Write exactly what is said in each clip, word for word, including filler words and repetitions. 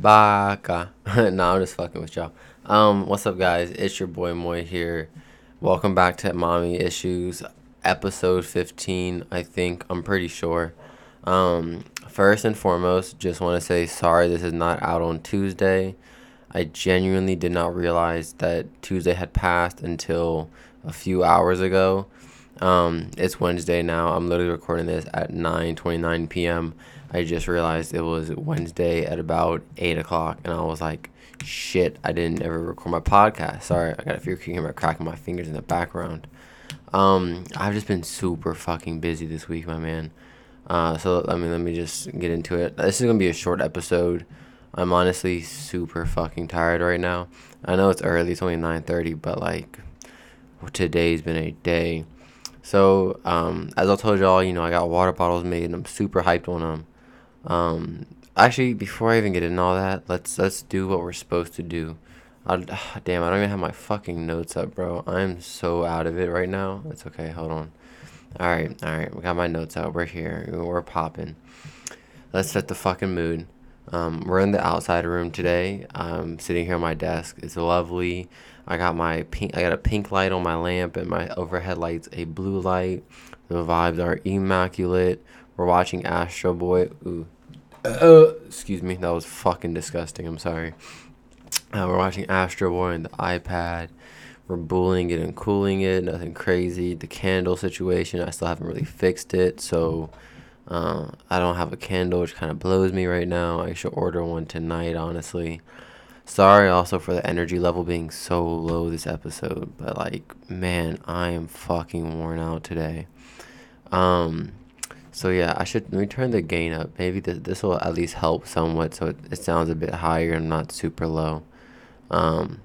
Baka. Nah, I'm just fucking with y'all. Um, what's up, guys? It's your boy Moy here. Welcome back to Mommy Issues, episode fifteen, I think. I'm pretty sure. Um, first and foremost, just want to say sorry this is not out on Tuesday. I genuinely did not realize that Tuesday had passed until a few hours ago. Um, it's Wednesday now. I'm literally recording this at nine twenty-nine p.m. I just realized it was Wednesday at about eight o'clock, and I was like, shit, I didn't ever record my podcast. Sorry, I got a fear of kicking my cracking my fingers in the background. Um, I've just been super fucking busy this week, my man. Uh, so, I mean, let me just get into it. This is going to be a short episode. I'm honestly super fucking tired right now. I know it's early, it's only nine thirty, but, like, today's been a day. So, um, as I told y'all, you know, I got water bottles made, and I'm super hyped on them. Um, actually, before I even get into all that, let's let's do what we're supposed to do. I'll, uh, damn, I don't even have my fucking notes up, bro. I'm so out of it right now. It's okay, hold on. All right, all right, we got my notes out. We're here. We're popping. Let's set the fucking mood. Um, we're in the outside room today. I'm sitting here at my desk. It's lovely. I got my pink. I got a pink light on my lamp, and my overhead light's a blue light. The vibes are immaculate. We're watching Astro Boy. Ooh. Uh, excuse me, that was fucking disgusting. I'm sorry. Uh, we're watching Astro Boy on the iPad. We're bullying it and cooling it. Nothing crazy. The candle situation, I still haven't really fixed it. So uh, I don't have a candle, which kind of blows me right now. I should order one tonight, honestly. Sorry also for the energy level being so low this episode. But, like, man, I am fucking worn out today. Um... So, yeah, I should let me turn the gain up. Maybe th- this will at least help somewhat so it, it sounds a bit higher and not super low. Um,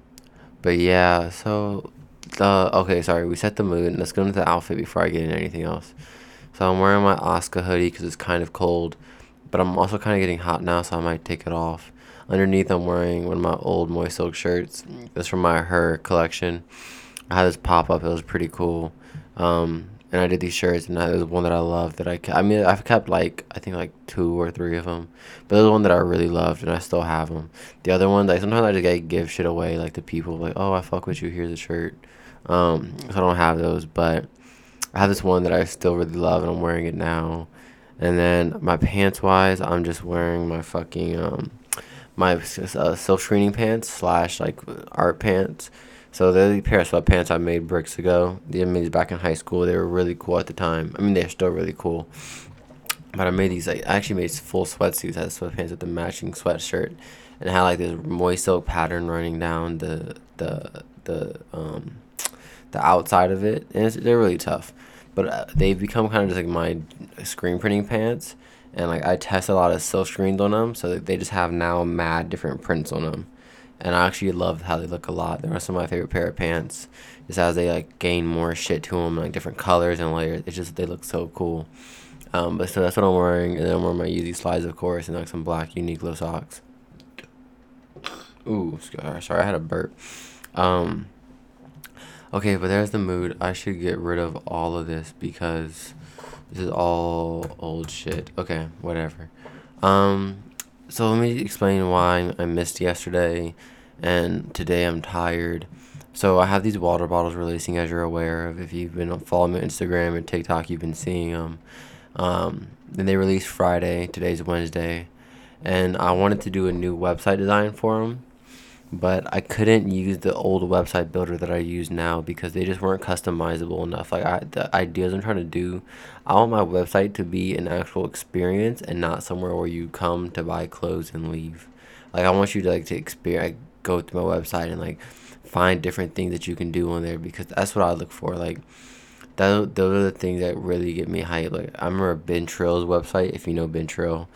but, yeah, so, uh, okay, sorry. We set the mood. Let's go into the outfit before I get into anything else. So, I'm wearing my Asuka hoodie because it's kind of cold. But I'm also kind of getting hot now, so I might take it off. Underneath, I'm wearing one of my old Moysilk shirts. It's from my Her collection. I had this pop-up. It was pretty cool. Um... And I did these shirts, and I, there was one that I loved that I kept. I mean, I've kept, like, I think, like, two or three of them. But there's one that I really loved, and I still have them. The other one, like, sometimes I just, like, give shit away, like, to people. Like, oh, I fuck with you. Here's a shirt. Um, so I don't have those. But I have this one that I still really love, and I'm wearing it now. And then my pants-wise, I'm just wearing my fucking, um, my uh, self-screening pants slash, like, art pants. So they're the pair of sweatpants I made bricks ago. I made these back in high school. They were really cool at the time. I mean, they're still really cool. But I made these, like, I actually made full sweatsuits out of sweatpants with the matching sweatshirt. And it had, like, this Moysilk pattern running down the the the um the outside of it. And it's, they're really tough. But uh, they've become kind of just, like, my screen printing pants. And, like, I test a lot of silk screens on them. So they just have now mad different prints on them. And I actually love how they look a lot. They're some of my favorite pair of pants. Just as they, like, gain more shit to them, like, different colors and layers. It's just, they look so cool. Um, but so that's what I'm wearing. And then I'm wearing my Yeezy slides, of course, and, like, some black Uniqlo socks. Ooh, sorry, I had a burp. Um, okay, but there's the mood. I should get rid of all of this because this is all old shit. Okay, whatever. Um... So let me explain why I missed yesterday and today I'm tired. So I have these water bottles releasing, as you're aware of. If you've been following me on Instagram and TikTok, you've been seeing them. Um, and they released Friday. Today's Wednesday. And I wanted to do a new website design for them. But I couldn't use the old website builder that I use now because they just weren't customizable enough. Like, I, the ideas I'm trying to do, I want my website to be an actual experience and not somewhere where you come to buy clothes and leave. Like, I want you to, like, to experience, like, go through my website and, like, find different things that you can do on there because that's what I look for. Like, that, those are the things that really get me hyped. Like, I remember Ben Trill's website, if you know Ben Trill.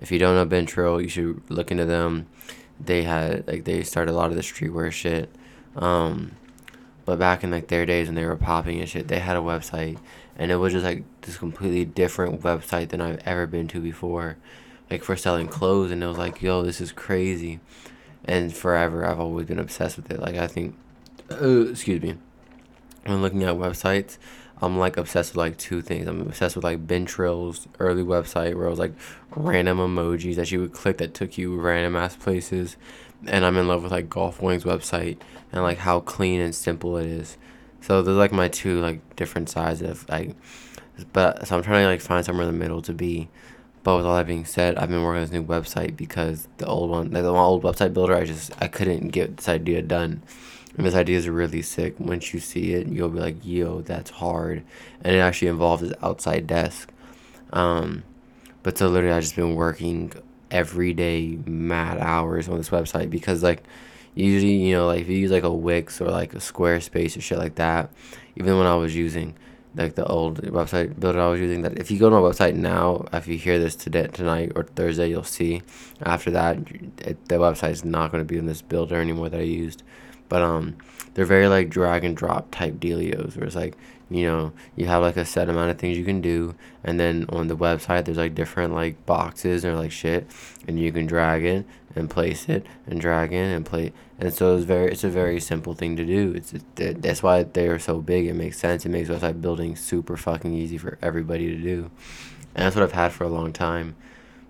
If you don't know Ben Trill, you should look into them. They had, like, they started a lot of the streetwear shit, um, but back in, like, their days when they were popping and shit, they had a website, and it was just, like, this completely different website than I've ever been to before, like, for selling clothes, and it was like, yo, this is crazy, and forever, I've always been obsessed with it. Like, I think, uh, excuse me, when looking at websites, I'm like obsessed with like two things. I'm obsessed with like Ben Trill's early website where it was like random emojis that you would click that took you random ass places, and I'm in love with like Golf Wang's website and like how clean and simple it is. So those are like my two like different sides of like, but so I'm trying to like find somewhere in the middle to be. But with all that being said, I've been working on this new website because the old one, like the old website builder, I just I couldn't get this idea done. And this idea is really sick. Once you see it, you'll be like, yo, that's hard. And it actually involves this outside desk. Um, but so literally, I've just been working every day, mad hours on this website because like usually, you know, like if you use like a Wix or like a Squarespace or shit like that, even when I was using like the old website builder I was using, that if you go to my website now, if you hear this today, tonight or Thursday, you'll see after that it, the website is not going to be in this builder anymore that I used. But um, they're very like drag and drop type dealios where it's like, you know, you have like a set amount of things you can do, and then on the website there's like different like boxes or like shit, and you can drag it and place it and drag in and play. And so it's very it's a very simple thing to do. It's it, that's why they're so big. It makes sense. It makes website building super fucking easy for everybody to do, and that's what I've had for a long time.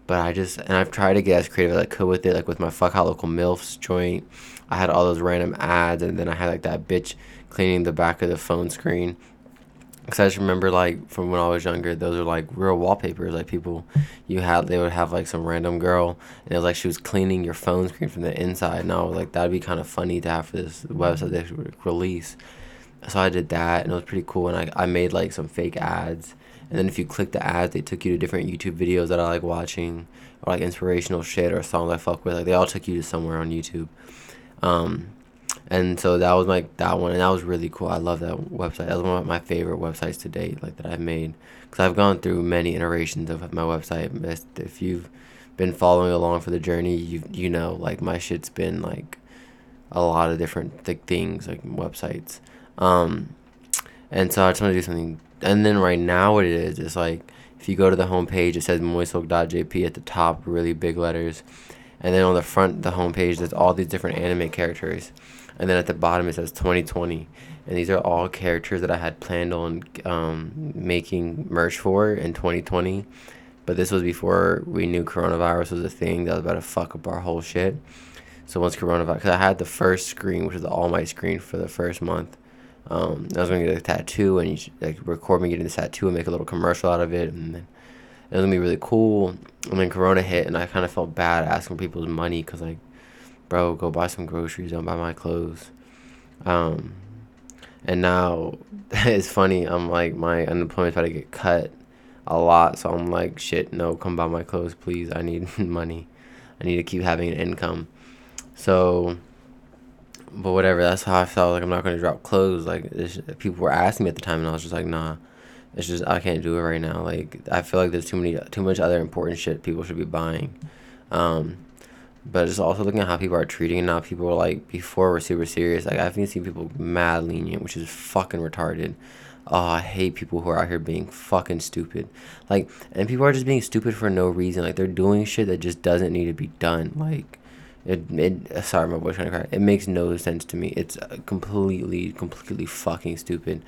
But I just, and I've tried to get as creative as I could with it, like with my Fuck Hot Local MILFs joint. I had all those random ads, and then I had like that bitch cleaning the back of the phone screen. Because I just remember like from when I was younger, those are like real wallpapers. Like people, you had, they would have like some random girl, and it was like she was cleaning your phone screen from the inside. And I was like, that'd be kind of funny to have for this website they should release. So I did that, and it was pretty cool. And I, I made like some fake ads. And then if you click the ads, they took you to different YouTube videos that I like watching, or like inspirational shit or songs I fuck with. Like they all took you to somewhere on YouTube. Um, and so that was like that one, and that was really cool. I love that website. That was one of my favorite websites to date, like that I've made, because I've gone through many iterations of my website. If you've been following along for the journey, you you know like my shit's been like a lot of different th- things, like websites. Um, and so I just want to do something. And then right now what it is, it's like if you go to the homepage, it says moysilk dot j p at the top, really big letters. And then on the front, the homepage, there's all these different anime characters. And then at the bottom, it says twenty twenty. And these are all characters that I had planned on um, making merch for in twenty twenty. But this was before we knew coronavirus was a thing that was about to fuck up our whole shit. So once coronavirus, because I had the first screen, which was the All Might screen for the first month. Um, I was going to get a tattoo and you should, like record me getting this tattoo and make a little commercial out of it. And then it was going to be really cool. And then Corona hit, and I kind of felt bad asking people's money because, like, bro, go buy some groceries, don't buy my clothes. Um, and now it's funny. I'm like, my unemployment's about to get cut a lot. So I'm like, shit, no, come buy my clothes, please. I need money. I need to keep having an income. So... But whatever, that's how I felt. Like, I'm not going to drop clothes. Like, this, people were asking me at the time, and I was just like, nah. It's just, I can't do it right now. Like, I feel like there's too many, too much other important shit people should be buying. Um, but it's also looking at how people are treating it now. People are like, before were super serious. Like, I've been seeing people mad lenient, which is fucking retarded. Oh, I hate people who are out here being fucking stupid. Like, and people are just being stupid for no reason. Like, they're doing shit that just doesn't need to be done. Like... It, it, sorry, my boy's trying to cry. It makes no sense to me. It's completely, completely fucking stupid.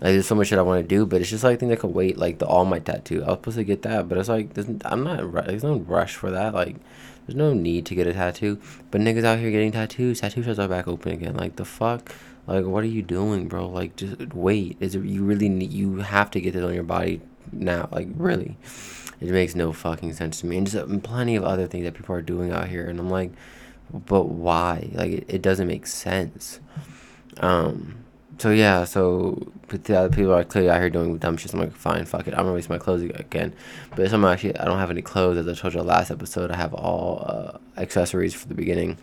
Like, there's so much shit I want to do, but it's just like things that could wait, like the All Might tattoo. I was supposed to get that, but it's like, there's, I'm not, there's no rush for that. Like, there's no need to get a tattoo. But niggas out here getting tattoos, tattoo shops are back open again. Like, the fuck? Like, what are you doing, bro? Like, just wait. Is it, you really need, you have to get this on your body now. Like, really? It makes no fucking sense to me. And just plenty of other things that people are doing out here. And I'm like, but why? Like, it, it doesn't make sense. Um, so, yeah. So, but the other people are clearly out here doing dumb shit. So I'm like, fine, fuck it. I'm going to waste my clothes again. But somehow, actually, I don't have any clothes. As I told you last episode, I have all uh, accessories for the beginning.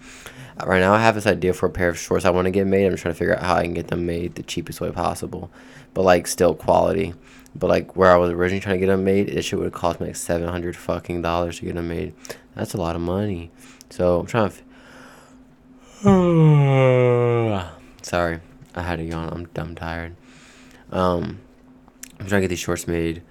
Right now, I have this idea for a pair of shorts I want to get made. I'm trying to figure out how I can get them made the cheapest way possible. But, like, still quality. But, like, where I was originally trying to get them made, it shit would have cost me, like, seven hundred dollars fucking dollars to get them made. That's a lot of money. So, I'm trying to... F- Sorry. I had a yawn. I'm dumb tired. Um, I'm trying to get these shorts made.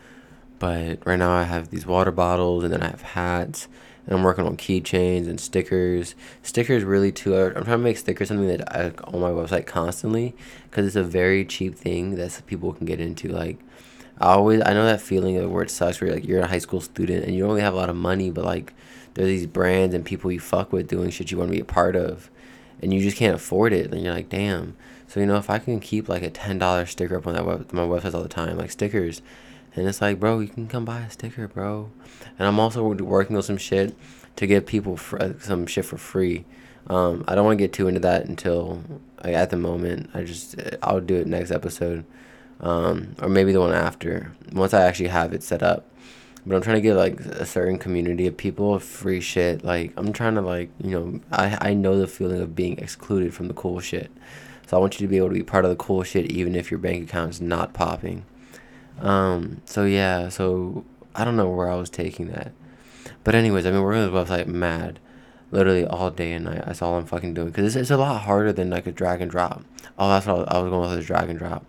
But right now I have these water bottles, and then I have hats. and I'm working on keychains and stickers. Stickers really too. I'm trying to make stickers something that I on my website constantly, because it's a very cheap thing that people can get into. Like, I always I know that feeling of where it sucks, where you're like you're a high school student and you don't really have a lot of money, but like there's these brands and people you fuck with doing shit you want to be a part of, and you just can't afford it. And you're like, damn. So, you know, if I can keep like a ten dollar sticker up on that web, my websites all the time, like stickers. And it's like, bro, you can come buy a sticker, bro. And I'm also working on some shit to give people fr- some shit for free. Um, I don't want to get too into that until, like, at the moment. I just, I'll do it next episode. Um, or maybe the one after, once I actually have it set up. But I'm trying to give, like, a certain community of people free shit. Like, I'm trying to, like, you know, I, I know the feeling of being excluded from the cool shit. So I want you to be able to be part of the cool shit even if your bank account's not popping. Um, so yeah, so I don't know where I was taking that. But anyways, I've been working on this website mad, literally all day and night. That's all I'm fucking doing. Because it's, it's a lot harder than like a drag and drop. Oh, that's what I was, I was going with, this drag and drop.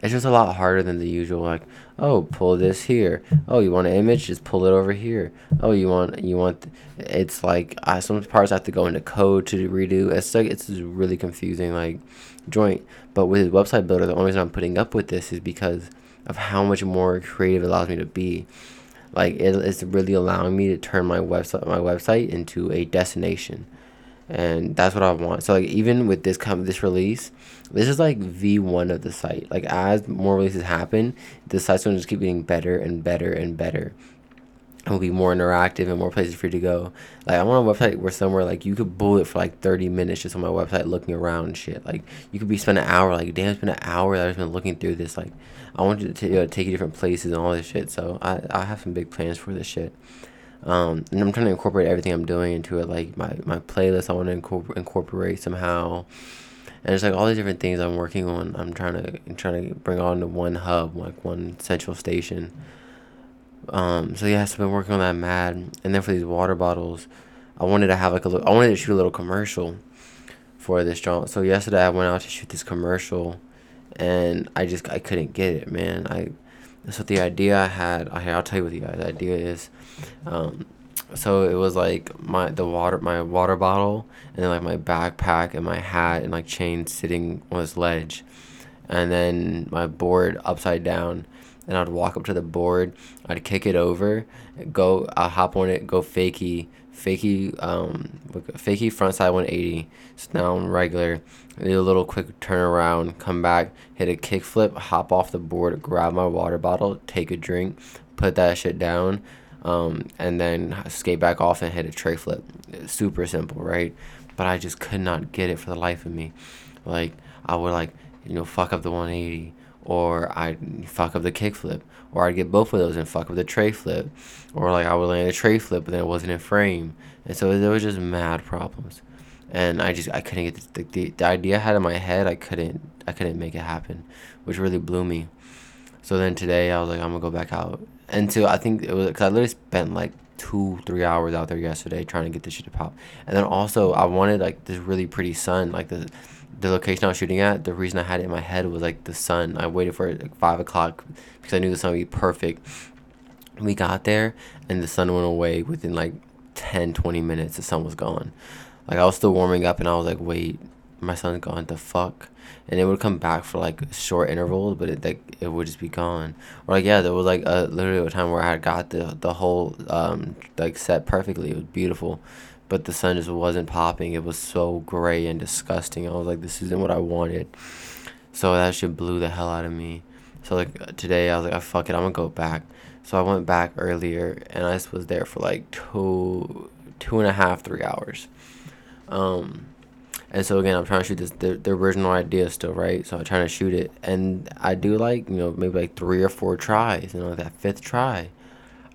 It's just a lot harder than the usual, like, oh, pull this here. Oh, you want an image? Just pull it over here. Oh, you want, you want, th- it's like, I, some parts I have to go into code to redo. It's like, it's really confusing, like, joint. But with his website builder, the only reason I'm putting up with this is because of how much more creative it allows me to be. Like, it, it's really allowing me to turn my website my website into a destination, and that's what I want. So, like, even with this com- this release, this is like V one of the site. Like, as more releases happen, the site's going to just keep getting better and better and better. It will be more interactive and more places for you to go. Like, I want a website where somewhere, like, you could bullet for like thirty minutes just on my website looking around and shit. Like, you could be spend an hour, like, damn, it's been an hour that I've been looking through this. Like, I want you to t- you know, take you different places and all this shit. So I, I have some big plans for this shit. Um, and I'm trying to incorporate everything I'm doing into it. Like, my, my playlist I want to incorpor- incorporate somehow. And it's like all these different things I'm working on. I'm trying to I'm trying to bring on to one hub, like one central station. Um, so yeah, I've been working on that mad. And then for these water bottles, I wanted to have like a little, I wanted to shoot a little commercial for this joint. So yesterday I went out to shoot this commercial and I just, I couldn't get it, man. I, so the idea I had, I, I'll tell you what the, the idea is. Um, so it was like my, the water, my water bottle and then like my backpack and my hat and like chain sitting on this ledge and then my board upside down. And I'd walk up to the board, I'd kick it over, go, I'll hop on it, go fakey, fakey, um, fakey front side one eighty, so now I'm regular, do a little quick turnaround, come back, hit a kickflip, hop off the board, grab my water bottle, take a drink, put that shit down, um, and then skate back off and hit a tray flip. It's super simple, right? But I just could not get it for the life of me. Like, I would, like, you know, fuck up the one eighty. Or I'd fuck up the kickflip, or I'd get both of those and fuck up the tray flip, or like I would land a tray flip but then it wasn't in frame, and so there was just mad problems, and I just I couldn't get the, the the idea I had in my head I couldn't I couldn't make it happen, which really blew me. So then today I was like I'm gonna go back out, and so I think it was because I literally spent like two three hours out there yesterday trying to get this shit to pop, and then also I wanted like this really pretty sun like the. The location I was shooting at, the reason I had it in my head was like the sun. I waited for it like five o'clock because I knew the sun would be perfect. We got there and the sun went away within like ten, twenty minutes. The sun was gone. Like I was still warming up and I was like, wait, my sun's gone. The fuck? And it would come back for like short intervals, but it like it would just be gone. Or like yeah, there was like a literally a time where I had got the the whole um like set perfectly. It was beautiful. But the sun just wasn't popping. It was so gray and disgusting. I was like, this isn't what I wanted. So that shit blew the hell out of me. So like today, I was like, oh, fuck it, I'm gonna go back. So I went back earlier, and I was there for like two, two and a half, three hours. Um, and so again, I'm trying to shoot this the, the original idea still, right? So I'm trying to shoot it, and I do like you know maybe like three or four tries, and on that fifth try,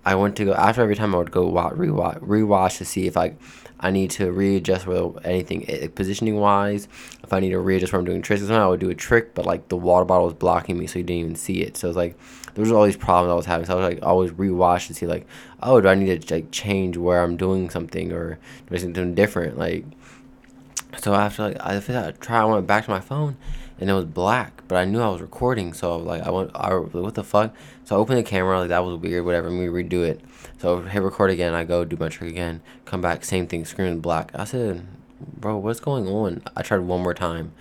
I went to go after every time I would go watch, rewatch, rewatch to see if I, I need to readjust where anything it, positioning wise. If I need to readjust where I'm doing tricks, I would do a trick, but like the water bottle was blocking me, so you didn't even see it. So it was like there was all these problems I was having. So I was like always rewatch to see like, oh, do I need to like change where I'm doing something or do something different? Like, So after like I try, I went back to my phone, and it was black. But I knew I was recording, so like I went, I was like, what the fuck? So I opened the camera, like that was weird, whatever. Let me redo it. So hit record again. I go do my trick again. Come back, same thing, screen black. I said, bro, what's going on? I tried one more time.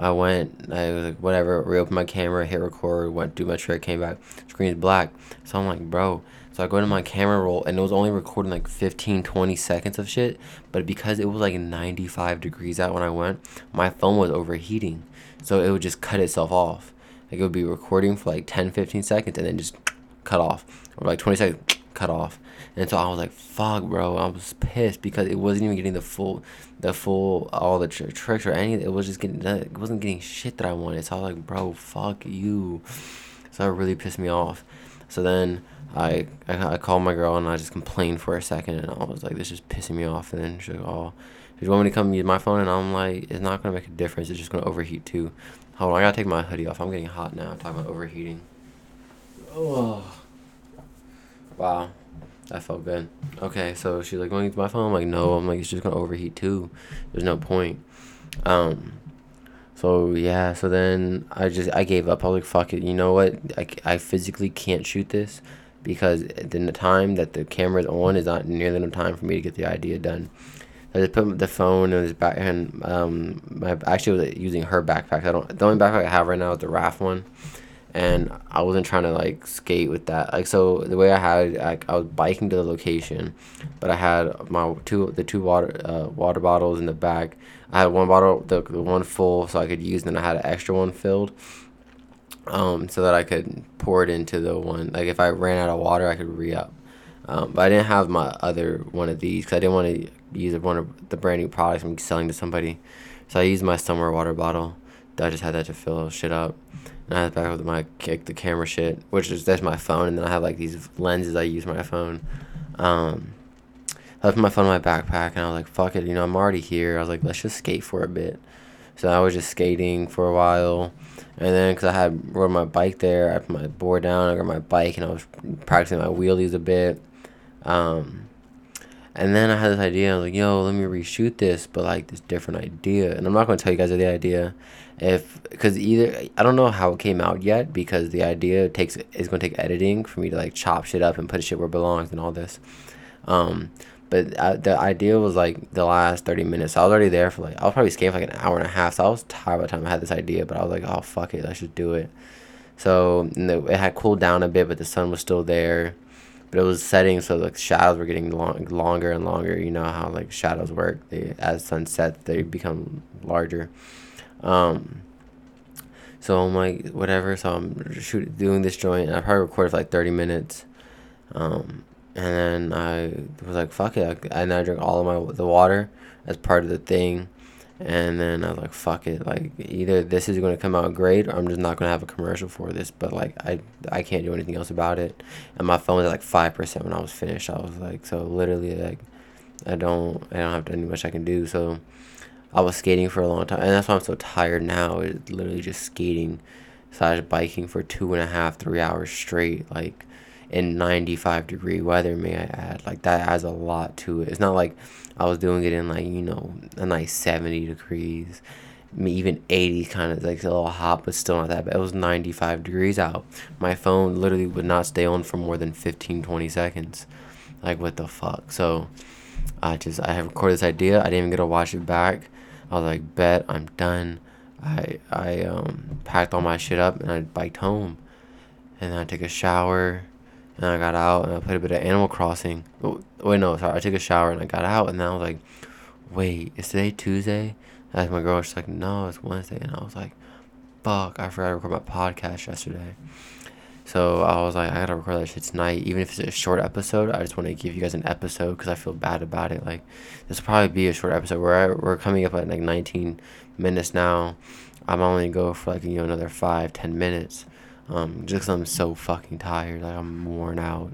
I went, I was like, whatever. Reopened my camera, hit record, went do my trick, came back, screen's black. So I'm like, bro. So I go to my camera roll, and it was only recording like fifteen, twenty seconds of shit. But because it was like ninety-five degrees out when I went, my phone was overheating. So it would just cut itself off. Like it would be recording for like ten, fifteen seconds and then just cut off. Or like twenty seconds, cut off. And so I was like, fuck, bro. I was pissed because it wasn't even getting the full, the full, all the tr- tricks or anything. It was just getting, it wasn't getting shit that I wanted. So I was like, bro, fuck you. So it really pissed me off. So then I, I I called my girl and I just complained for a second, and I was like, this is pissing me off. And then she's like, oh, do you want me to come use my phone? And I'm like, it's not going to make a difference. It's just going to overheat too. Hold on, I got to take my hoodie off. I'm getting hot now. I'm talking about overheating. Oh, wow. That felt good. Okay, so she's like, going to my phone? I'm like, no. I'm like, it's just going to overheat too. There's no point. Um... So, yeah, so then I just, I gave up. I was like, fuck it. You know what? I, I physically can't shoot this because the time that the camera's on is not nearly enough time for me to get the idea done. I just put the phone in this back, and um, my, actually I was using her backpack. I don't, the only backpack I have right now is the raft one. And I wasn't trying to, like, skate with that. Like, so the way I had it, I, I was biking to the location, but I had my two, the two water uh, water bottles in the back. I had one bottle, the, the one full, so I could use, and then I had an extra one filled um, so that I could pour it into the one. Like, if I ran out of water, I could re-up. Um, but I didn't have my other one of these because I didn't want to use one of the brand-new products I'm selling to somebody. So I used my summer water bottle. I just had that to fill shit up. And I had back with my kick the camera shit, which is that's my phone, and then I have like these lenses I use my phone. Um, I left my phone in my backpack, and I was like, "Fuck it, you know I'm already here." I was like, "Let's just skate for a bit." So I was just skating for a while, and then because I had rode my bike there, I put my board down, I got my bike, and I was practicing my wheelies a bit. Um, and then I had this idea. I was like, "Yo, let me reshoot this," but like this different idea, and I'm not gonna tell you guys the idea. If because either I don't know how it came out yet because the idea takes is going to take editing for me to like chop shit up and put shit where it belongs and all this, um. But I, the idea was like the last thirty minutes. So I was already there for like I was probably skating for like an hour and a half. So I was tired by the time I had this idea. But I was like, oh fuck it, I should do it. So the, it had cooled down a bit, but the sun was still there. But it was setting, so the shadows were getting long, longer and longer. You know how like shadows work. They as sun sets, they become larger. Um, so I'm like, whatever. So I'm shoot, doing this joint, and I probably recorded for like thirty minutes. Um, and then I was like, fuck it. I, and I drank all of my the water as part of the thing. And then I was like, fuck it. Like either this is going to come out great, or I'm just not going to have a commercial for this. But like I, I can't do anything else about it. And my phone was at like five percent when I was finished. I was like, so literally like, I don't, I don't have to do much I can do. So. I was skating for a long time, and that's why I'm so tired now. It's literally just skating. So I was biking for two and a half, three hours straight, like in ninety-five degree weather, may I add. Like that adds a lot to it. It's not like I was doing it in like, you know, a nice seventy degrees, I mean, even eighty kind of like a little hot, but still not that bad. It was ninety-five degrees out. My phone literally would not stay on for more than fifteen, twenty seconds. Like what the fuck? So I just, I have recorded this idea. I didn't even get to watch it back. I was like, bet, I'm done. I I um packed all my shit up, and I biked home. And then I took a shower, and I got out, and I played a bit of Animal Crossing. Oh, wait, no, sorry. I took a shower, and I got out, and then I was like, wait, is today Tuesday? I asked my girl. She's like, no, it's Wednesday. And I was like, fuck, I forgot to record my podcast yesterday. So I was like, I got to record that shit tonight. Even if it's a short episode, I just want to give you guys an episode because I feel bad about it. Like, this will probably be a short episode. We're, we're coming up at like nineteen minutes now. I'm only going to go for like, you know, another five, ten minutes. Um, just because I'm so fucking tired. Like, I'm worn out.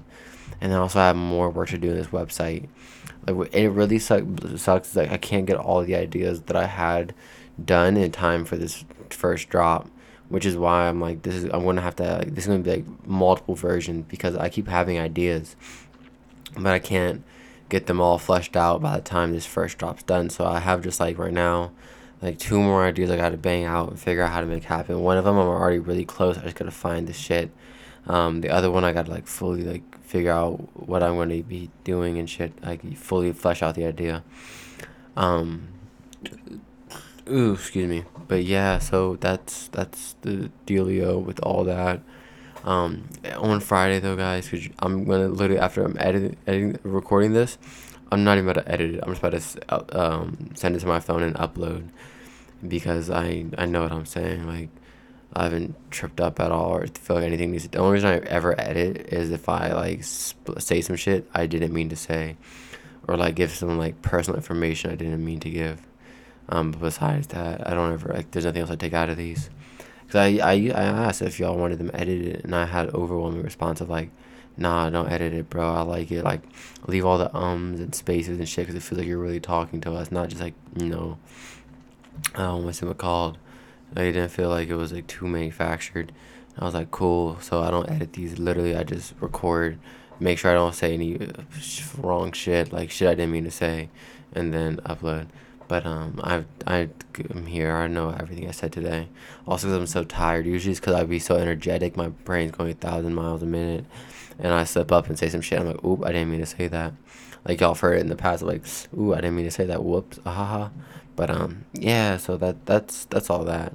And then also I have more work to do on this website. Like, it really suck, sucks. Like, I can't get all the ideas that I had done in time for this first drop. Which is why I'm like, this is I'm gonna have to like, this is gonna be like multiple versions because I keep having ideas, but I can't get them all fleshed out by the time this first drop's done. So I have just like right now like two more ideas I gotta bang out and figure out how to make happen. One of them I'm already really close. I just gotta find the shit. Um, the other one I gotta like fully like figure out what I'm gonna be doing and shit. Like fully flesh out the idea. Um, ooh, excuse me. But yeah, so that's that's the dealio with all that. Um, on Friday though, guys, cause I'm gonna literally after I'm editing, editing, recording this, I'm not even about to edit it. I'm just about to um send it to my phone and upload, because I I know what I'm saying. Like, I haven't tripped up at all or feel like anything needs to. The only reason I ever edit is if I like sp- say some shit I didn't mean to say, or like give some like personal information I didn't mean to give. Um, but besides that, I don't ever like. There's nothing else I take out of these. Cause I, I I asked if y'all wanted them edited, and I had overwhelming response of like, nah, don't edit it, bro. I like it. Like, leave all the ums and spaces and shit, cause it feels like you're really talking to us, not just like, you know, um, what's it called? Like, it didn't feel like it was like too manufactured. And I was like, cool. So I don't edit these. Literally, I just record, make sure I don't say any wrong shit, like shit I didn't mean to say, and then upload. But um, I I am here. I know everything I said today. Also, because I'm so tired. Usually, it's because I be so energetic. My brain's going a thousand miles a minute, and I slip up and say some shit. I'm like, oop, I didn't mean to say that. Like y'all heard it in the past. I'm like, ooh, I didn't mean to say that. Whoops, ahaha. But um, yeah. So that that's that's all that.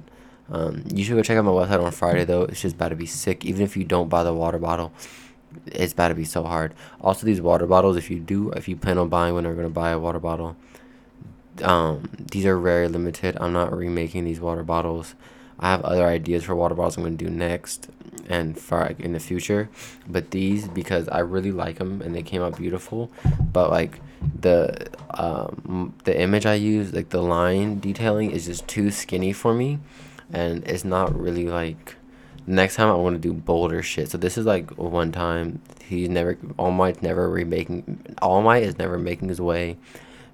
Um, you should go check out my website on Friday though. It's just about to be sick. Even if you don't buy the water bottle, it's about to be so hard. Also, these water bottles. If you do, if you plan on buying one, are gonna buy a water bottle. Um, these are very limited. I'm not remaking these water bottles. I have other ideas for water bottles I'm going to do next and for in the future, but these, because I really like them and they came out beautiful, but like the um the image I use, like the line detailing is just too skinny for me, and it's not really like. Next time I want to do bolder shit. So this is like one time. He's never All Might's never remaking. All Might is never making his way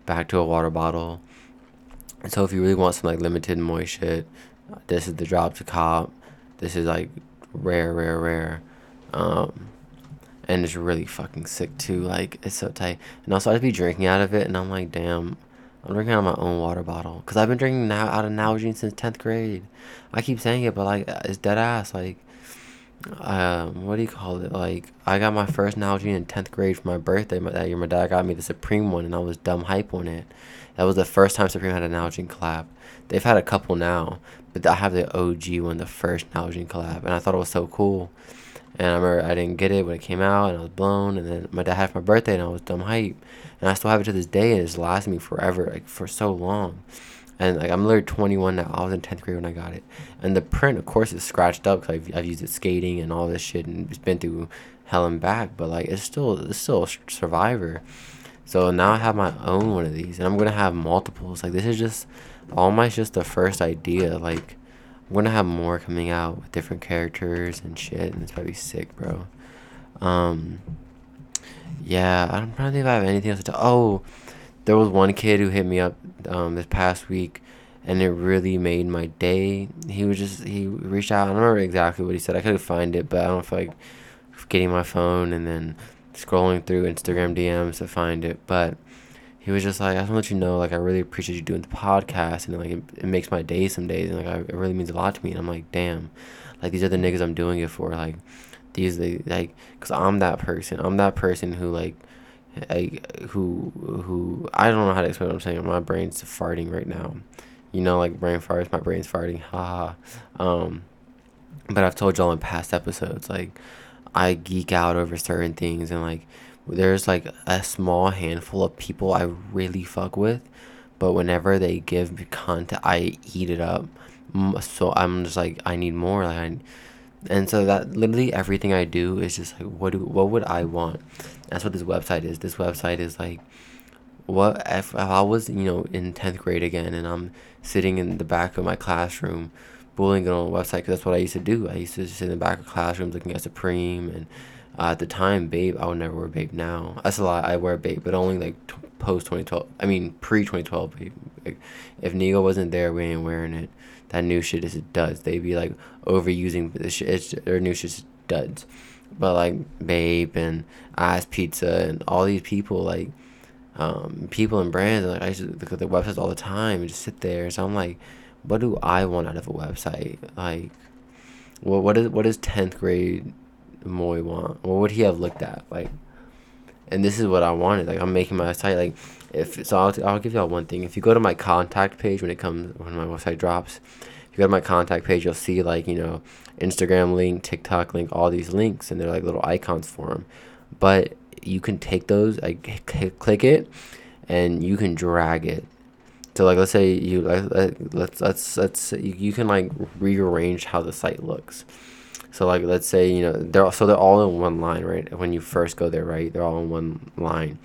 back to a water bottle. So if you really want some like limited moist shit, this is the drop to cop. This is like rare rare rare um and it's really fucking sick too. Like, it's so tight. And also I'd be drinking out of it, and I'm like, damn, I'm drinking out of my own water bottle, because I've been drinking now out of Nalgene since tenth grade. I keep saying it, but like, it's dead ass. Like, um what do you call it like I got my first Nalgene in tenth grade for my birthday. My, that year my dad got me the Supreme one, and I was dumb hype on it. That was the first time Supreme had a Nalgene collab. They've had a couple now, but I have the O G one, the first Nalgene collab, and I thought it was so cool. And I remember I didn't get it when it came out, and I was blown. And then my dad had it for my birthday, and I was dumb hype, and I still have it to this day, and it's lasted me forever, like for so long. And like, I'm literally twenty-one now. I was in tenth grade when I got it. And the print, of course, is scratched up because I've, I've used it skating and all this shit, and it's been through hell and back. But like, it's still it's still a survivor. So now I have my own one of these, and I'm gonna have multiples. Like, this is just All Might's just the first idea. Like, I'm gonna have more coming out with different characters and shit, and it's probably sick, bro. Um, yeah, I'm trying to think if I have anything else to tell. Oh. There was one kid who hit me up um, this past week, and it really made my day. He was just, he reached out. I don't remember exactly what he said. I couldn't find it, but I don't feel like getting my phone and then scrolling through Instagram D Ms to find it. But he was just like, I just want to let you know, like, I really appreciate you doing the podcast, and like, it, it makes my day some days, and like, it really means a lot to me. And I'm like, damn, like, these are the niggas I'm doing it for. Like, these, the, like, because I'm that person. I'm that person who, like, I, who who I don't know how to explain what I'm saying. My brain's farting right now, you know, like brain farts. My brain's farting, haha. Um, but I've told y'all in past episodes, like, I geek out over certain things, and like, there's like a small handful of people I really fuck with, but whenever they give content, I eat it up. So I'm just like, I need more. Like, I. And so that literally everything I do is just like, what do what would I want? That's what this website is. This website is like, what if, if I was, you know, in tenth grade again, and I'm sitting in the back of my classroom bullying it on a website, because that's what I used to do. I used to sit in the back of classrooms looking at Supreme, and uh, at the time, Babe. I would never wear Babe now. That's a lie. I wear Babe, but only like t- post twenty twelve. I mean, pre twenty twelve Babe. Like, if Nigo wasn't there, we ain't wearing it. That new shit is duds. They be like overusing the shit. It's, their new shit's duds. But like Babe and Ice Pizza and all these people, like, um, people and brands, like, I used to look at their websites all the time and just sit there. So I'm like, what do I want out of a website? Like, well, what is what does tenth grade Moy want? What would he have looked at? Like, and this is what I wanted. Like, I'm making my site. Like, if so, I'll, I'll give y'all one thing. If you go to my contact page when it comes when my website drops, if you go to my contact page, you'll see, like, you know, Instagram link, TikTok link, all these links, and they're like little icons for them. But you can take those, like, click it, and you can drag it. So, like, let's say you like let's let's let's you can like rearrange how the site looks. So, like, let's say, you know, they're all, so they're all in one line, right? When you first go there, right? They're all in one line.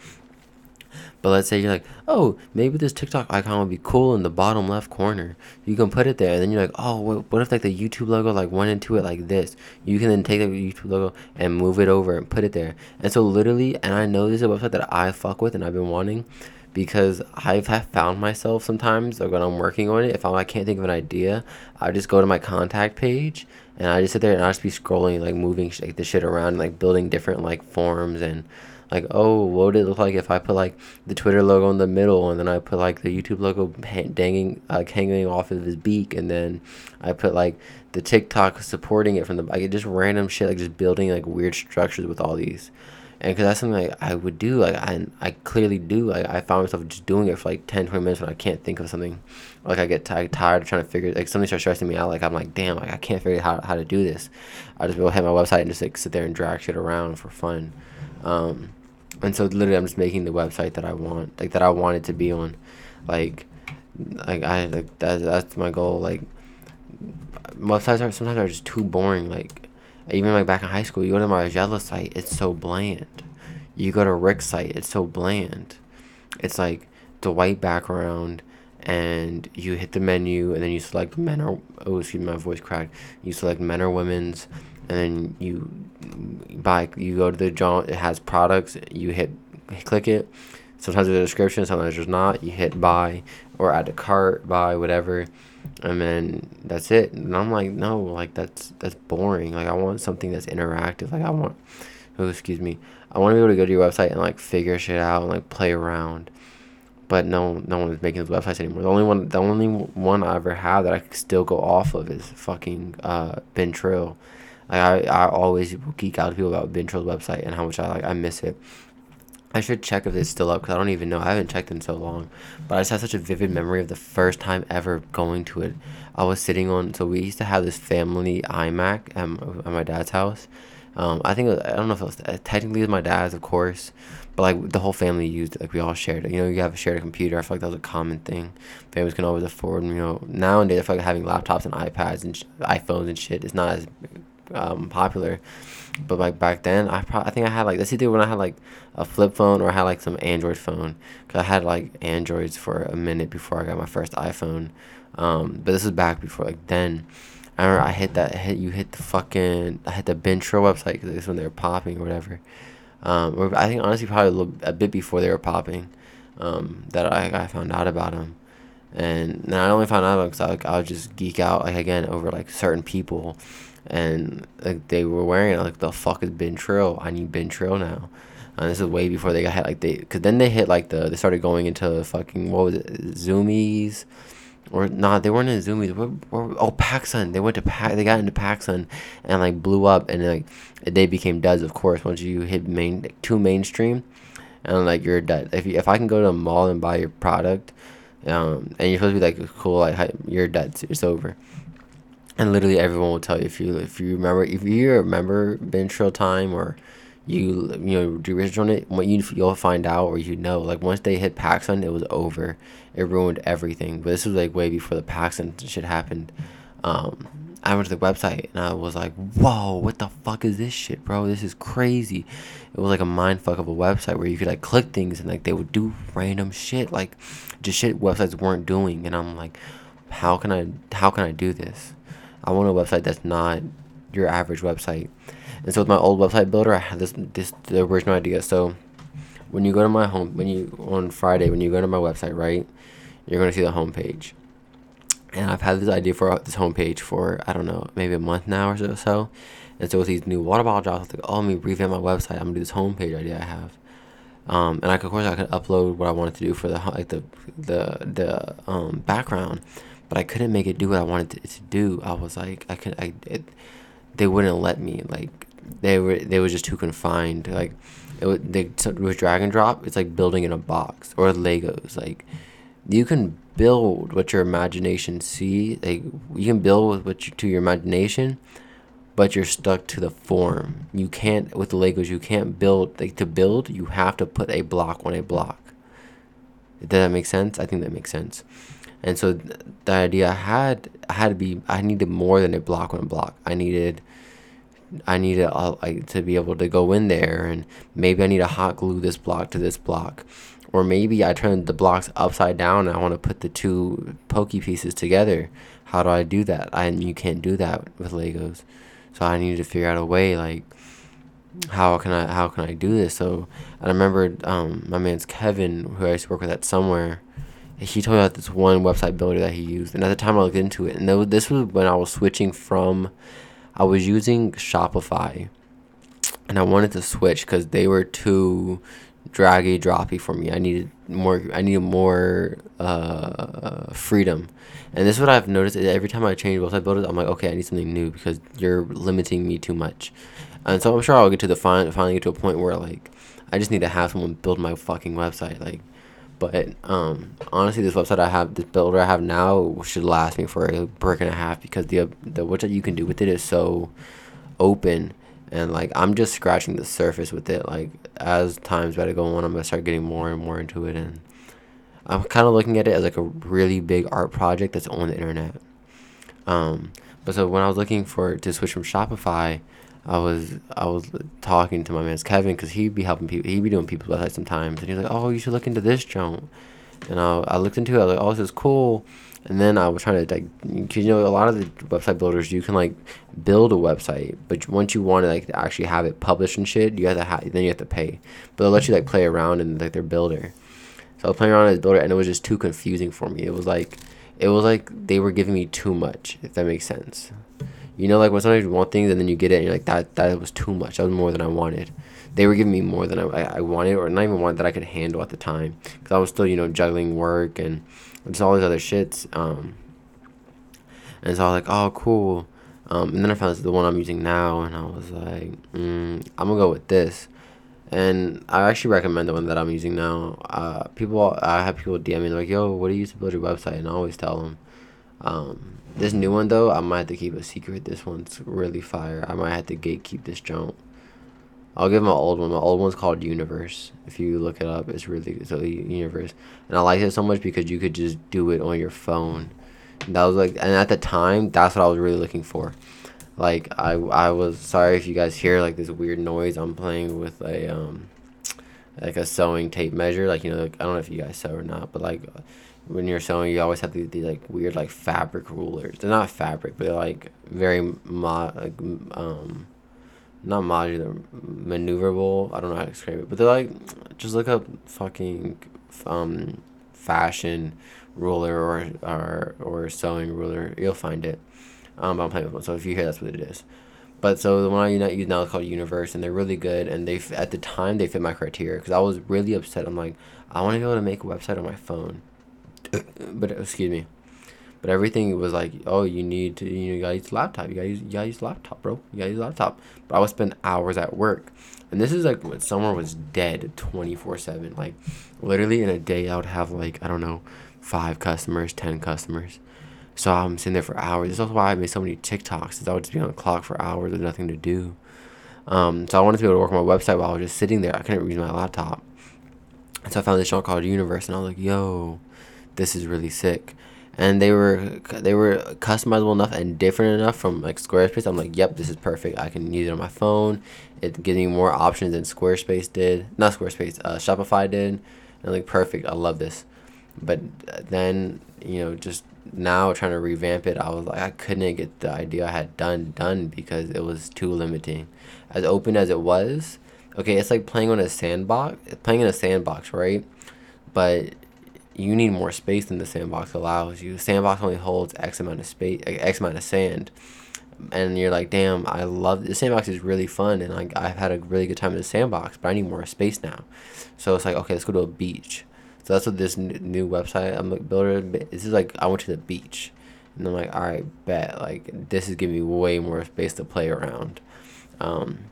But let's say you're like, oh, maybe this TikTok icon would be cool in the bottom left corner. You can put it there, and then you're like, oh, what, what if like the YouTube logo like went into it like this? You can then take the YouTube logo and move it over and put it there. And so literally, and I know this is a website that I fuck with and I've been wanting, because I've have found myself sometimes, like when I'm working on it, if I, I can't think of an idea, I just go to my contact page and I just sit there and I just be scrolling, like moving sh- like the shit around, like building different like forms and like, oh, what would it look like if I put like the Twitter logo in the middle, and then I put like the YouTube logo hanging like hanging off of his beak, and then I put like the TikTok supporting it from the like just random shit, like just building like weird structures with all these. And because that's something like I would do, like I, I clearly do. Like I found myself just doing it for like ten, twenty minutes when I can't think of something. Like I get t- tired of trying to figure, like something starts stressing me out. Like I'm like, damn, like I can't figure out how, how to do this. I just go ahead my website and just like sit there and drag shit around for fun. Um, and so literally I'm just making the website that I want, like that I want it to be on. Like, like I like that's that's my goal. Like websites are sometimes are just too boring. Like. Even like back in high school, you go to Margiela site, it's so bland. You go to Rick's site, it's so bland. It's like the white background, and you hit the menu, and then you select men or oh, excuse me, my voice cracked. You select men or women's, and then you buy. You go to the John. It has products. You hit, click it. Sometimes there's a description, sometimes there's not. You hit buy or add to cart, buy whatever, and then that's it. And I'm like, no, like that's that's boring. Like I want something that's interactive. Like I want, oh excuse me, I want to be able to go to your website and like figure shit out and like play around. But no, no one is making those websites anymore. The only one, the only one I ever have that I could still go off of is fucking uh, Ben Trill. Like I, I always geek out to people about Ben Trill's website and how much I like I miss it. I should check if it's still up, because I don't even know. I haven't checked in so long. But I just have such a vivid memory of the first time ever going to it. I was sitting on... So we used to have this family iMac at, at my dad's house. Um, I think... It was, I don't know if it was... Technically it was my dad's, of course. But, like, the whole family used it. Like, we all shared it. You know, you have a shared computer. I feel like that was a common thing. Families can always afford, you know... Nowadays, I feel like having laptops and iPads and sh- iPhones and shit is not as... um popular, but like back then I probably I think I had like that's either when I had like a flip phone or I had like some Android phone, because I had like Androids for a minute before I got my first iPhone, um but this was back before like then. I remember I hit that hit you hit the fucking I hit the Ben Trill website because it's when they were popping or whatever, um or I think honestly probably a, little, a bit before they were popping, um that I I found out about them. And now I only found out about them because I like I would just geek out like again over like certain people. And like they were wearing it, like the fuck is Ben Trill? I need Ben Trill now. And this is way before they got hit, like they, cause then they hit like the, they started going into fucking what was it, Zoomies, or nah, they weren't in Zoomies. What, what, oh, PacSun. They went to Pac, they got into PacSun and like blew up, and like they became duds, of course. Once you hit main like, too mainstream, and like you're a dud. If you, if I can go to a mall and buy your product, um, and you're supposed to be like cool, like you're a dud. It's over. And literally everyone will tell you if you if you remember if you remember Ben Trill time, or you you know do research on it, what you you'll find out, or you know, like once they hit PacSun, it was over. It ruined everything. But this was like way before the PacSun shit happened. Um, I went to the website and I was like, whoa, what the fuck is this shit, bro? This is crazy. It was like a mind fuck of a website where you could like click things and like they would do random shit, like just shit websites weren't doing. And I'm like, how can I how can I do this? I want a website that's not your average website. And so with my old website builder, I had this, this the original idea. So when you go to my home, when you on Friday, when you go to my website, right, you're going to see the homepage. And I've had this idea for this homepage for, I don't know, maybe a month now or so. so. And so with these new water bottle drops, I was like, oh, let me revamp my website. I'm going to do this homepage idea I have. Um, and I could, of course I could upload what I wanted to do for the like the the the um, background, but I couldn't make it do what I wanted it to do. I was like I could I it, they wouldn't let me, like they were they were just too confined. Like it would, they with drag and drop, it's like building in a box or Legos. Like you can build what your imagination see. Like you can build with what you, to your imagination, but you're stuck to the form. You can't with the Legos. You can't build like to build. You have to put a block on a block. Does that make sense? I think that makes sense. And so th- the idea I had I had to be. I needed more than a block on a block. I needed. I needed uh, like to be able to go in there, and maybe I need to hot glue this block to this block, or maybe I turned the blocks upside down and I want to put the two pokey pieces together. How do I do that? I and you can't do that with Legos. So I needed to figure out a way, like, how can I how can I do this? So I remember um, my man's Kevin, who I used to work with at Somewhere, he told me about this one website builder that he used. And at the time I looked into it, and th- this was when I was switching from, I was using Shopify, and I wanted to switch because they were too draggy, droppy for me. I needed more. I needed more uh, freedom, and this is what I've noticed. Every time I change website builders, I'm like, okay, I need something new because you're limiting me too much. And so I'm sure I'll get to the fin- finally get to a point where like I just need to have someone build my fucking website. Like, but um, honestly, this website I have, this builder I have now, should last me for a brick and a half because the the what you can do with it is so open. And, like, I'm just scratching the surface with it. Like, as time's about to go on, I'm going to start getting more and more into it. And I'm kind of looking at it as, like, a really big art project that's on the internet. Um, but so when I was looking for to switch from Shopify, I was I was talking to my man Kevin because he'd be helping people. He'd be doing people's websites sometimes. And he's like, oh, you should look into this joint. And I, I looked into it. I was like, oh, this is cool. And then I was trying to, like, cause, you know, a lot of the website builders, you can, like, build a website. But once you want to, like, actually have it published and shit, you have to ha- then you have to pay. But they'll let you, like, play around in, like, their builder. So I was playing around in the builder, and it was just too confusing for me. It was, like, it was, like, they were giving me too much, if that makes sense. You know, like, when sometimes you want things, and then you get it, and you're like, that that was too much. That was more than I wanted. They were giving me more than I, I wanted, or not even wanted that I could handle at the time. Because I was still, you know, juggling work and just all these other shits. Um, and so I was like, oh, cool. Um, and then I found this, the one I'm using now, and I was like, mm, I'm going to go with this. And I actually recommend the one that I'm using now. Uh, people, I have people D M me, like, yo, what do you use to build your website? And I always tell them. Um, this new one, though, I might have to keep a secret. This one's really fire. I might have to gatekeep this junk. I'll give my old one. My old one's called Universe. If you look it up, it's really it's really Universe. And I like it so much because you could just do it on your phone. And that was like, and at the time, that's what I was really looking for. Like I, I was sorry if you guys hear like this weird noise. I'm playing with a um, like a sewing tape measure. Like, you know, like, I don't know if you guys sew or not, but like when you're sewing, you always have these, these like weird like fabric rulers. They're not fabric, but they're like very mo- like, um. Not modular, maneuverable. I don't know how to describe it, but they're like, just look up fucking um fashion ruler or or or sewing ruler. You'll find it. Um, but I'm playing with one, so if you hear, that's what it is. But so the one I use now is called Universe, and they're really good. And they at the time they fit my criteria because I was really upset. I'm like, I want to be able to make a website on my phone, but excuse me, but everything was like, oh, you need to, you, know, you gotta use laptop, you gotta use, you gotta use laptop, bro, you gotta use laptop. But I would spend hours at work, and this is like when Summer was dead, twenty-four seven. Like, literally in a day, I would have like, I don't know, five customers, ten customers. So I'm sitting there for hours. This is why I made so many TikToks. Is I would just be on the clock for hours with nothing to do. Um, so I wanted to be able to work on my website while I was just sitting there. I couldn't use my laptop, and so I found this show called Universe, and I was like, yo, this is really sick. And they were they were customizable enough and different enough from like Squarespace. I'm like, yep, this is perfect. I can use it on my phone. It gives me more options than Squarespace did. Not Squarespace, uh, Shopify did. And I'm like, perfect. I love this. But then, you know, just now trying to revamp it, I was like, I couldn't get the idea I had done done because it was too limiting. As open as it was, okay, it's like playing on a sandbox. Playing in a sandbox, right? But you need more space than the sandbox allows you. Sandbox only holds X amount of space, X amount of sand. and you're like, damn, I love the sandbox is really fun, and like I've had a really good time in the sandbox, but I need more space now. So it's like, okay, let's go to a beach. So that's what this n- new website I'm like builder. This is like, I went to the beach, and I'm like, all right, bet, like this is giving me way more space to play around. Um,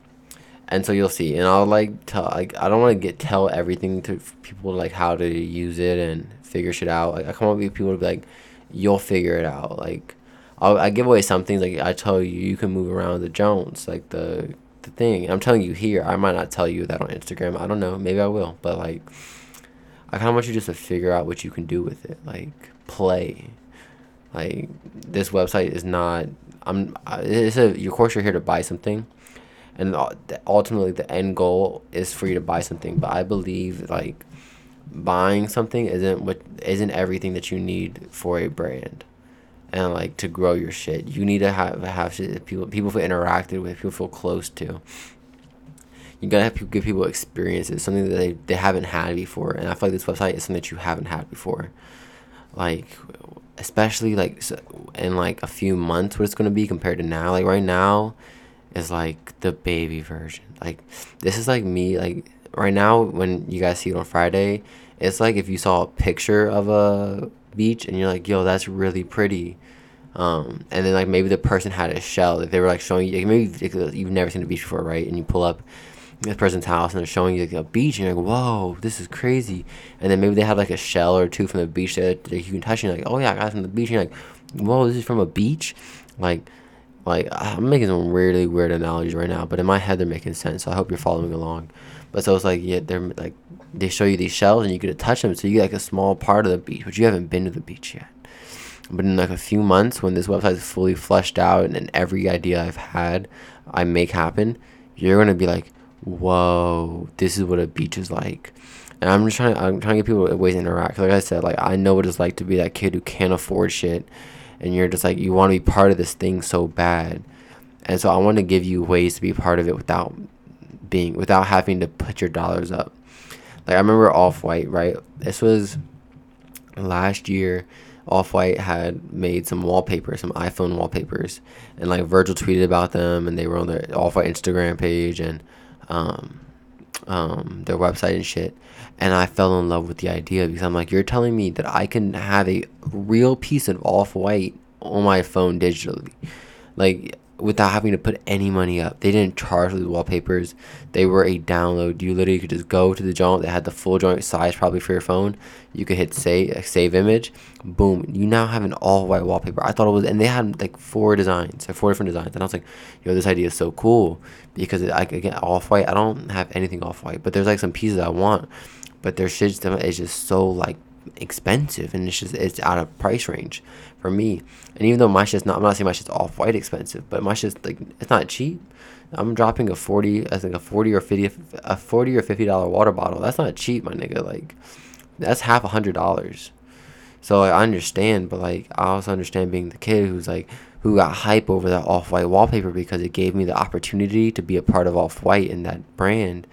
and so you'll see, and I'll like tell, like I don't want to get tell everything to people like how to use it and figure shit out. Like I come up with people to be like, you'll figure it out. Like I'll, I give away some things, like I tell you you can move around the Jones, like the the thing. I'm telling you here. I might not tell you that on Instagram. I don't know. Maybe I will, but like. I kind of want you just to figure out what you can do with it, like play. Like this website is not. I'm. It's a. Of course, you're here to buy something, and ultimately the end goal is for you to buy something. But I believe like buying something isn't what isn't everything that you need for a brand, and like to grow your shit. You need to have have shit that people people feel interacted with, people feel close to. You gotta have people, give people experiences, something that they, they haven't had before, and I feel like this website is something that you haven't had before, like especially like so in like a few months what it's gonna be compared to now. Like right now, is like the baby version. Like this is like me. Like right now when you guys see it on Friday, it's like if you saw a picture of a beach and you're like, yo, that's really pretty. Um, and then like maybe the person had a shell that like, they were like showing you. Like, maybe you've never seen a beach before, right? And you pull up this person's house and they're showing you like a beach and you're like, whoa, this is crazy. And then maybe they have like a shell or two from the beach that, that you can touch and you're like, oh yeah, I got it from the beach. And you're like, whoa, this is from a beach. Like, like I'm making some really weird analogies right now, but in my head they're making sense, so I hope you're following along. But so it's like, yeah, they're like, they show you these shells and you get to touch them, so you get like a small part of the beach, but you haven't been to the beach yet. But in like a few months when this website is fully fleshed out and, and every idea I've had I make happen, you're gonna be like, whoa, this is what a beach is like. And i'm just trying to, i'm trying to get people ways to interact. Like I said, like I know what it's like to be that kid who can't afford shit, and you're just like, you want to be part of this thing so bad. And so I want to give you ways to be part of it without being without having to put your dollars up. Like I remember Off-White, right? This was last year. Off-White had made some wallpaper, some iPhone wallpapers, and like Virgil tweeted about them, and they were on the Off-White Instagram page, and um um their website and shit. And I fell in love with the idea, because I'm like, you're telling me that I can have a real piece of Off-White on my phone digitally, like without having to put any money up. They didn't charge for the wallpapers. They were a download. You literally could just go to the joint. They had the full joint size probably for your phone. You could hit save, save image. Boom. You now have an all-white wallpaper. I thought it was, and they had like four designs, or four different designs. And I was like, yo, this idea is so cool, because I again, Off-White, I don't have anything Off-White, but there's like some pieces I want, but their shit is just so like expensive, and it's just it's out of price range for me. And even though my shit's not, I'm not saying my shit's Off-White expensive, but my shit's like, it's not cheap. I'm dropping a forty, I think a forty or fifty, a forty or fifty dollar water bottle. That's not cheap, my nigga. Like that's half a hundred dollars. So like, I understand, but like I also understand being the kid who's like who got hype over that Off-White wallpaper, because it gave me the opportunity to be a part of Off-White and that brand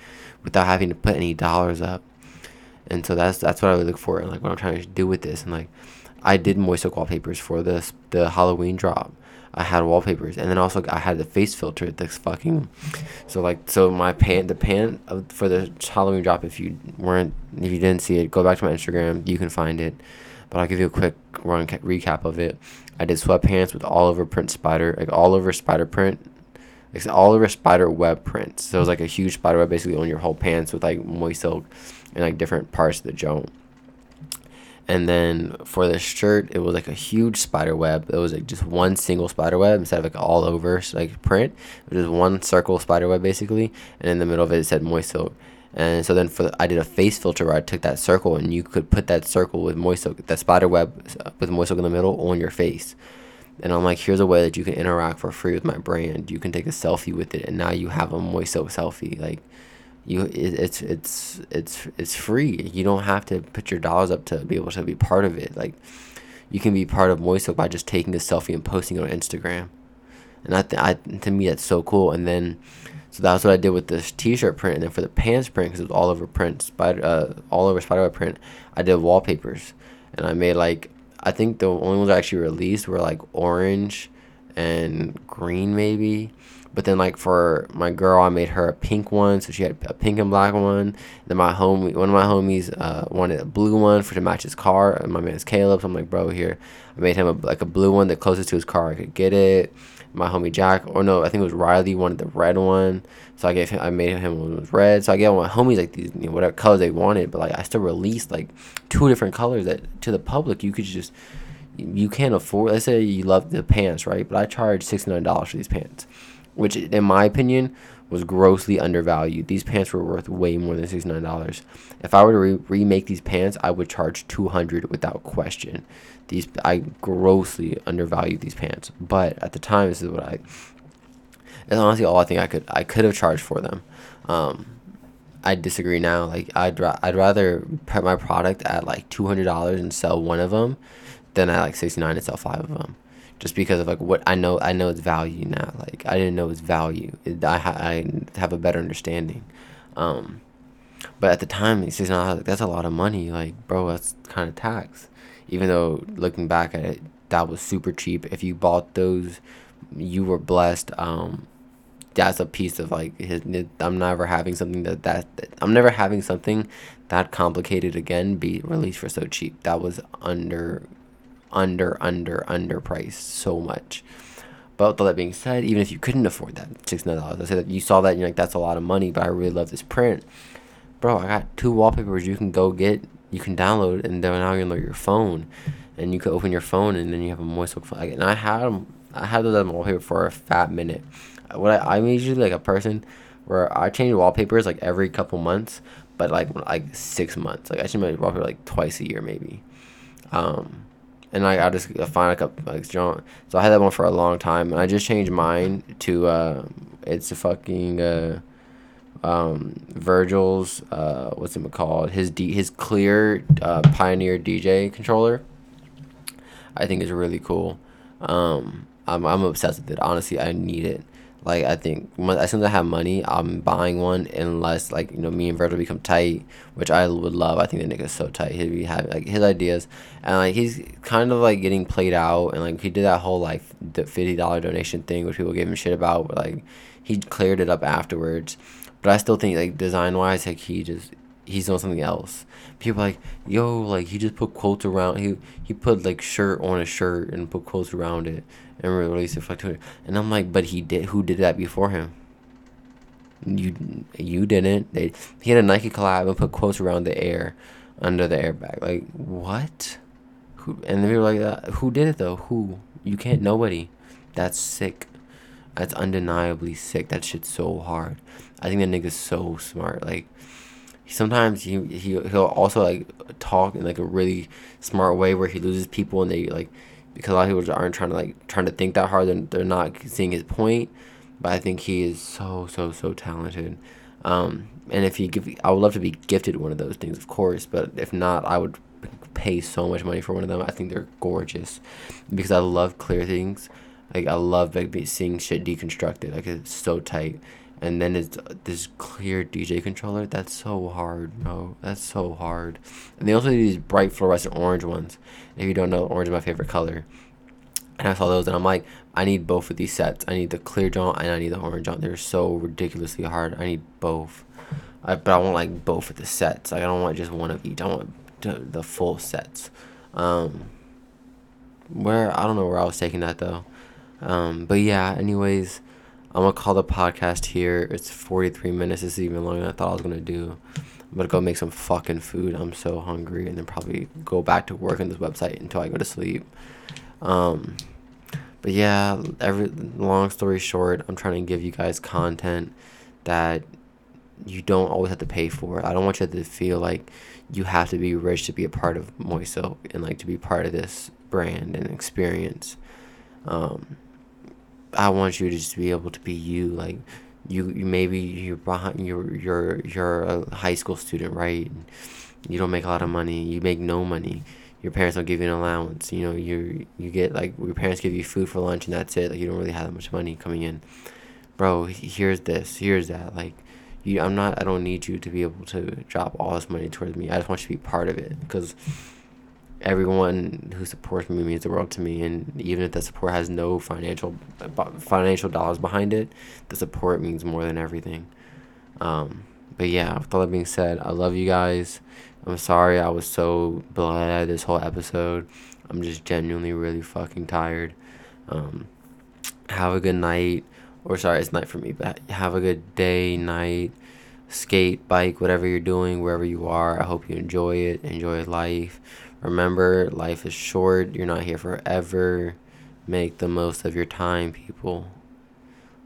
without having to put any dollars up. And so that's that's what I would look for, and like what I'm trying to do with this. And like I did Moysilk wallpapers for this the Halloween drop. I had wallpapers, and then also I had the face filter. That's fucking so like so my pan the pan of, for the Halloween drop. If you weren't if you didn't see it, go back to my Instagram. You can find it, but I'll give you a quick run ca- recap of it. I did sweatpants with all over print spider like all over spider print. It's all over spider web prints. So it's like a huge spider web basically on your whole pants with like Moysilk and like different parts of the joint. And then for the shirt, it was like a huge spider web. It was like just one single spider web instead of like all over like print. It was just one circle spider web basically. And in the middle of it, it said Moysilk. And so then for the, I did a face filter where I took that circle, and you could put that circle with Moysilk, that spider web with Moysilk in the middle on your face. And I'm like, here's a way that you can interact for free with my brand. You can take a selfie with it, and now you have a Moysilk selfie. Like, you, it, it's it's it's it's free. You don't have to put your dollars up to be able to be part of it. Like, you can be part of Moysilk by just taking a selfie and posting it on Instagram. And I, th- I to me, that's so cool. And then, so that's what I did with this T-shirt print. And then for the pants print, because it was all over print, spider, uh, all over spiderweb print, I did wallpapers, and I made like. I think the only ones I actually released were like orange and green maybe. But then, like, for my girl, I made her a pink one, so she had a pink and black one. Then my homie, one of my homies uh, wanted a blue one for to match his car. And my man's Caleb, so I'm like, bro, here. I made him, a, like, a blue one that closest to his car I could get it. My homie Jack, or no, I think it was Riley, wanted the red one. So I gave him, I made him one that was red. So I gave my homies, like, these, you know, whatever colors they wanted. But, like, I still released, like, two different colors that to the public you could just, you can't afford. Let's say you love the pants, right? But I charged sixty-nine dollars for these pants, which in my opinion was grossly undervalued. These pants were worth way more than sixty-nine dollars. If I were to re- remake these pants, I would charge two hundred dollars without question. These I grossly undervalued these pants, but at the time, this is what I. It's honestly all I think I could I could have charged for them. Um, I disagree now. Like I'd ra- I'd rather prep my product at like two hundred dollars and sell one of them, than at like sixty-nine dollars and sell five of them. Just because of like what I know, I know its value now. Like I didn't know its value. It, I, ha- I have a better understanding. Um, but at the time, it's just not, like, that's a lot of money. Like bro, that's kind of tax. Even though looking back at it, that was super cheap. If you bought those, you were blessed. Um, that's a piece of like his, I'm never having something that, that that I'm never having something that complicated again be released for so cheap. That was under. under under underpriced so much. But with all that being said, even if you couldn't afford that six hundred dollars, I said that you saw that and you're like, that's a lot of money, but I really love this print, bro. I got two wallpapers you can go get, you can download, and then now you're on your phone and you can open your phone and then you have a Moysilk phone. And I had them I had those on wallpaper for a fat minute. What I, I'm usually like a person where I change wallpapers like every couple months, but like like six months, like I change my wallpaper like twice a year maybe. um And I I just find like a like John. So I had that one for a long time, and I just changed mine to uh, it's a fucking uh, um, Virgil's uh, what's it called? His D his clear uh, Pioneer D J controller. I think it's really cool. Um, I'm I'm obsessed with it. Honestly, I need it. Like I think as soon as I have money, I'm buying one. Unless like you know me and Virgil become tight, which I would love. I think the nigga's so tight. He'd be having like his ideas, and like he's kind of like getting played out. And like he did that whole like fifty dollar donation thing, which people gave him shit about. But like he cleared it up afterwards. But I still think like design wise, like he just he's doing something else. People are like yo, like he just put quotes around. He he put like shirt on a shirt and put quotes around it. And release it for like two hundred. And I'm like, but he did. Who did that before him? You, you didn't. They. He had a Nike collab and put quotes around the air, under the airbag. Like what? Who? And they were like, uh, who did it though? Who? You can't. Nobody. That's sick. That's undeniably sick. That shit's so hard. I think that nigga's so smart. Like. Sometimes he, he he'll also like talk in like a really smart way where he loses people and they like. Because a lot of people aren't trying to like trying to think that hard. They're, they're not seeing his point, but I think he is so so so talented. Um, and if he give, I would love to be gifted one of those things, of course. But if not, I would pay so much money for one of them. I think they're gorgeous, because I love clear things. Like I love like seeing shit deconstructed. Like it's so tight. And then it's this clear D J controller. That's so hard, bro. That's so hard. And they also do these bright fluorescent orange ones. If you don't know, orange is my favorite color. And I saw those and I'm like, I need both of these sets. I need the clear joint and I need the orange joint. They're so ridiculously hard. I need both. I, but I want like both of the sets. Like I don't want just one of each. I want the full sets. Um, where I don't know where I was taking that though. Um, but yeah, anyways, I'm going to call the podcast here. It's forty-three minutes. This is even longer than I thought I was going to do. I'm going to go make some fucking food. I'm so hungry. And then probably go back to work on this website until I go to sleep. Um, but yeah, every long story short, I'm trying to give you guys content that you don't always have to pay for. I don't want you to feel like you have to be rich to be a part of Moysilk and like to be part of this brand and experience. Um, I want you to just be able to be you. Like you, you maybe you're behind, you're you're you're a high school student, right? And you don't make a lot of money. You make no money. Your parents don't give you an allowance. You know, you you get like your parents give you food for lunch and that's it. Like you don't really have that much money coming in, bro. Here's this. Here's that. Like you, I'm not. I don't need you to be able to drop all this money towards me. I just want you to be part of it because everyone who supports me means the world to me, and even if that support has no financial financial dollars behind it, the support means more than everything. Um, but yeah, with all that being said, I love you guys. I'm sorry I was so blah this whole episode. I'm just genuinely really fucking tired. Um, have a good night. Or sorry, it's night for me, but have a good day, night, skate, bike, whatever you're doing, wherever you are. I hope you enjoy it. Enjoy life. Remember, life is short. You're not here forever. Make the most of your time, people.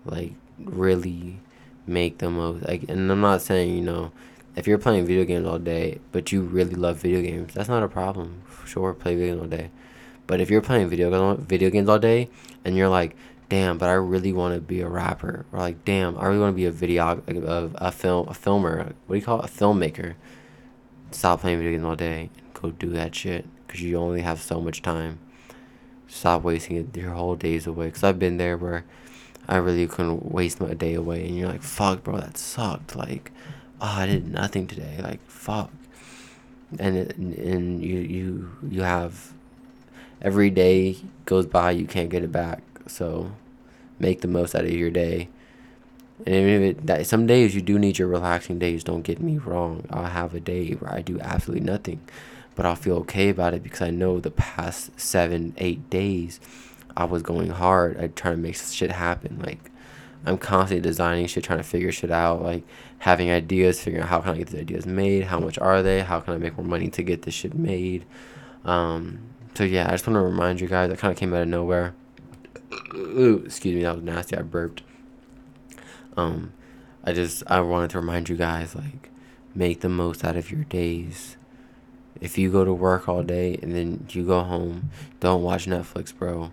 Like, really make the most. Like, and I'm not saying, you know, if you're playing video games all day, but you really love video games, that's not a problem. Sure, play video games all day. But if you're playing video, video games all day and you're like, damn, but I really want to be a rapper, or like, damn, I really want to be a video, a, a film, a filmer, what do you call it, a filmmaker. Stop playing video games all day and go do that shit, because you only have so much time. Stop wasting your whole days away, because I've been there where I really couldn't waste my day away, and you're like, fuck, bro, that sucked, like, oh, I did nothing today, like, fuck. And it, and you, you, you have, every day goes by, you can't get it back, so make the most out of your day. And even if it, that some days you do need your relaxing days, don't get me wrong. I'll have a day where I do absolutely nothing, but I'll feel okay about it because I know the past seven, eight days I was going hard. I try to make shit happen. Like, I'm constantly designing shit, trying to figure shit out, like having ideas, figuring out how can I get these ideas made, how much are they, how can I make more money to get this shit made. Um, so yeah, I just want to remind you guys, that kind of came out of nowhere. Ooh, excuse me, that was nasty. I burped. Um, I just, I wanted to remind you guys, like, make the most out of your days. If you go to work all day and then you go home, don't watch Netflix, bro.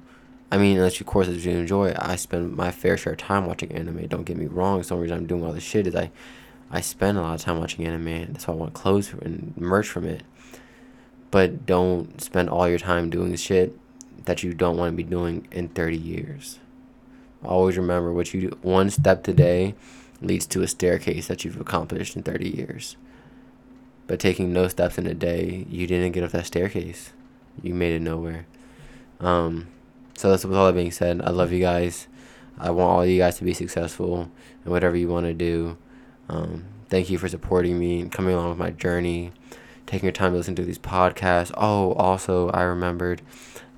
I mean, unless, of course, if you enjoy it. I spend my fair share of time watching anime. Don't get me wrong. The reason I'm doing all this shit is I, I spend a lot of time watching anime. That's why I want clothes and merch from it. But don't spend all your time doing shit that you don't want to be doing in thirty years. Always remember, what you do, one step today leads to a staircase that you've accomplished in thirty years. But taking no steps in a day, you didn't get up that staircase. You made it nowhere. Um, so that's, with all that being said, I love you guys. I want all you guys to be successful in whatever you want to do. Um, thank you for supporting me and coming along with my journey, taking your time to listen to these podcasts. Oh, also, I remembered,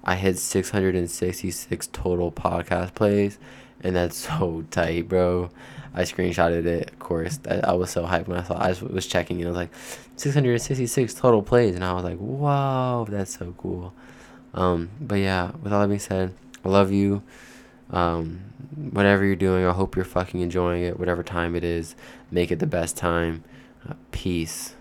I hit six hundred sixty-six total podcast plays, and that's so tight, bro. I screenshotted it, of course. I, I was so hyped when I saw I just was checking, and I was like, six hundred sixty-six total plays, and I was like, wow, that's so cool. Um, but yeah, with all that being said, I love you. Um, whatever you're doing, I hope you're fucking enjoying it. Whatever time it is, make it the best time. Uh, peace.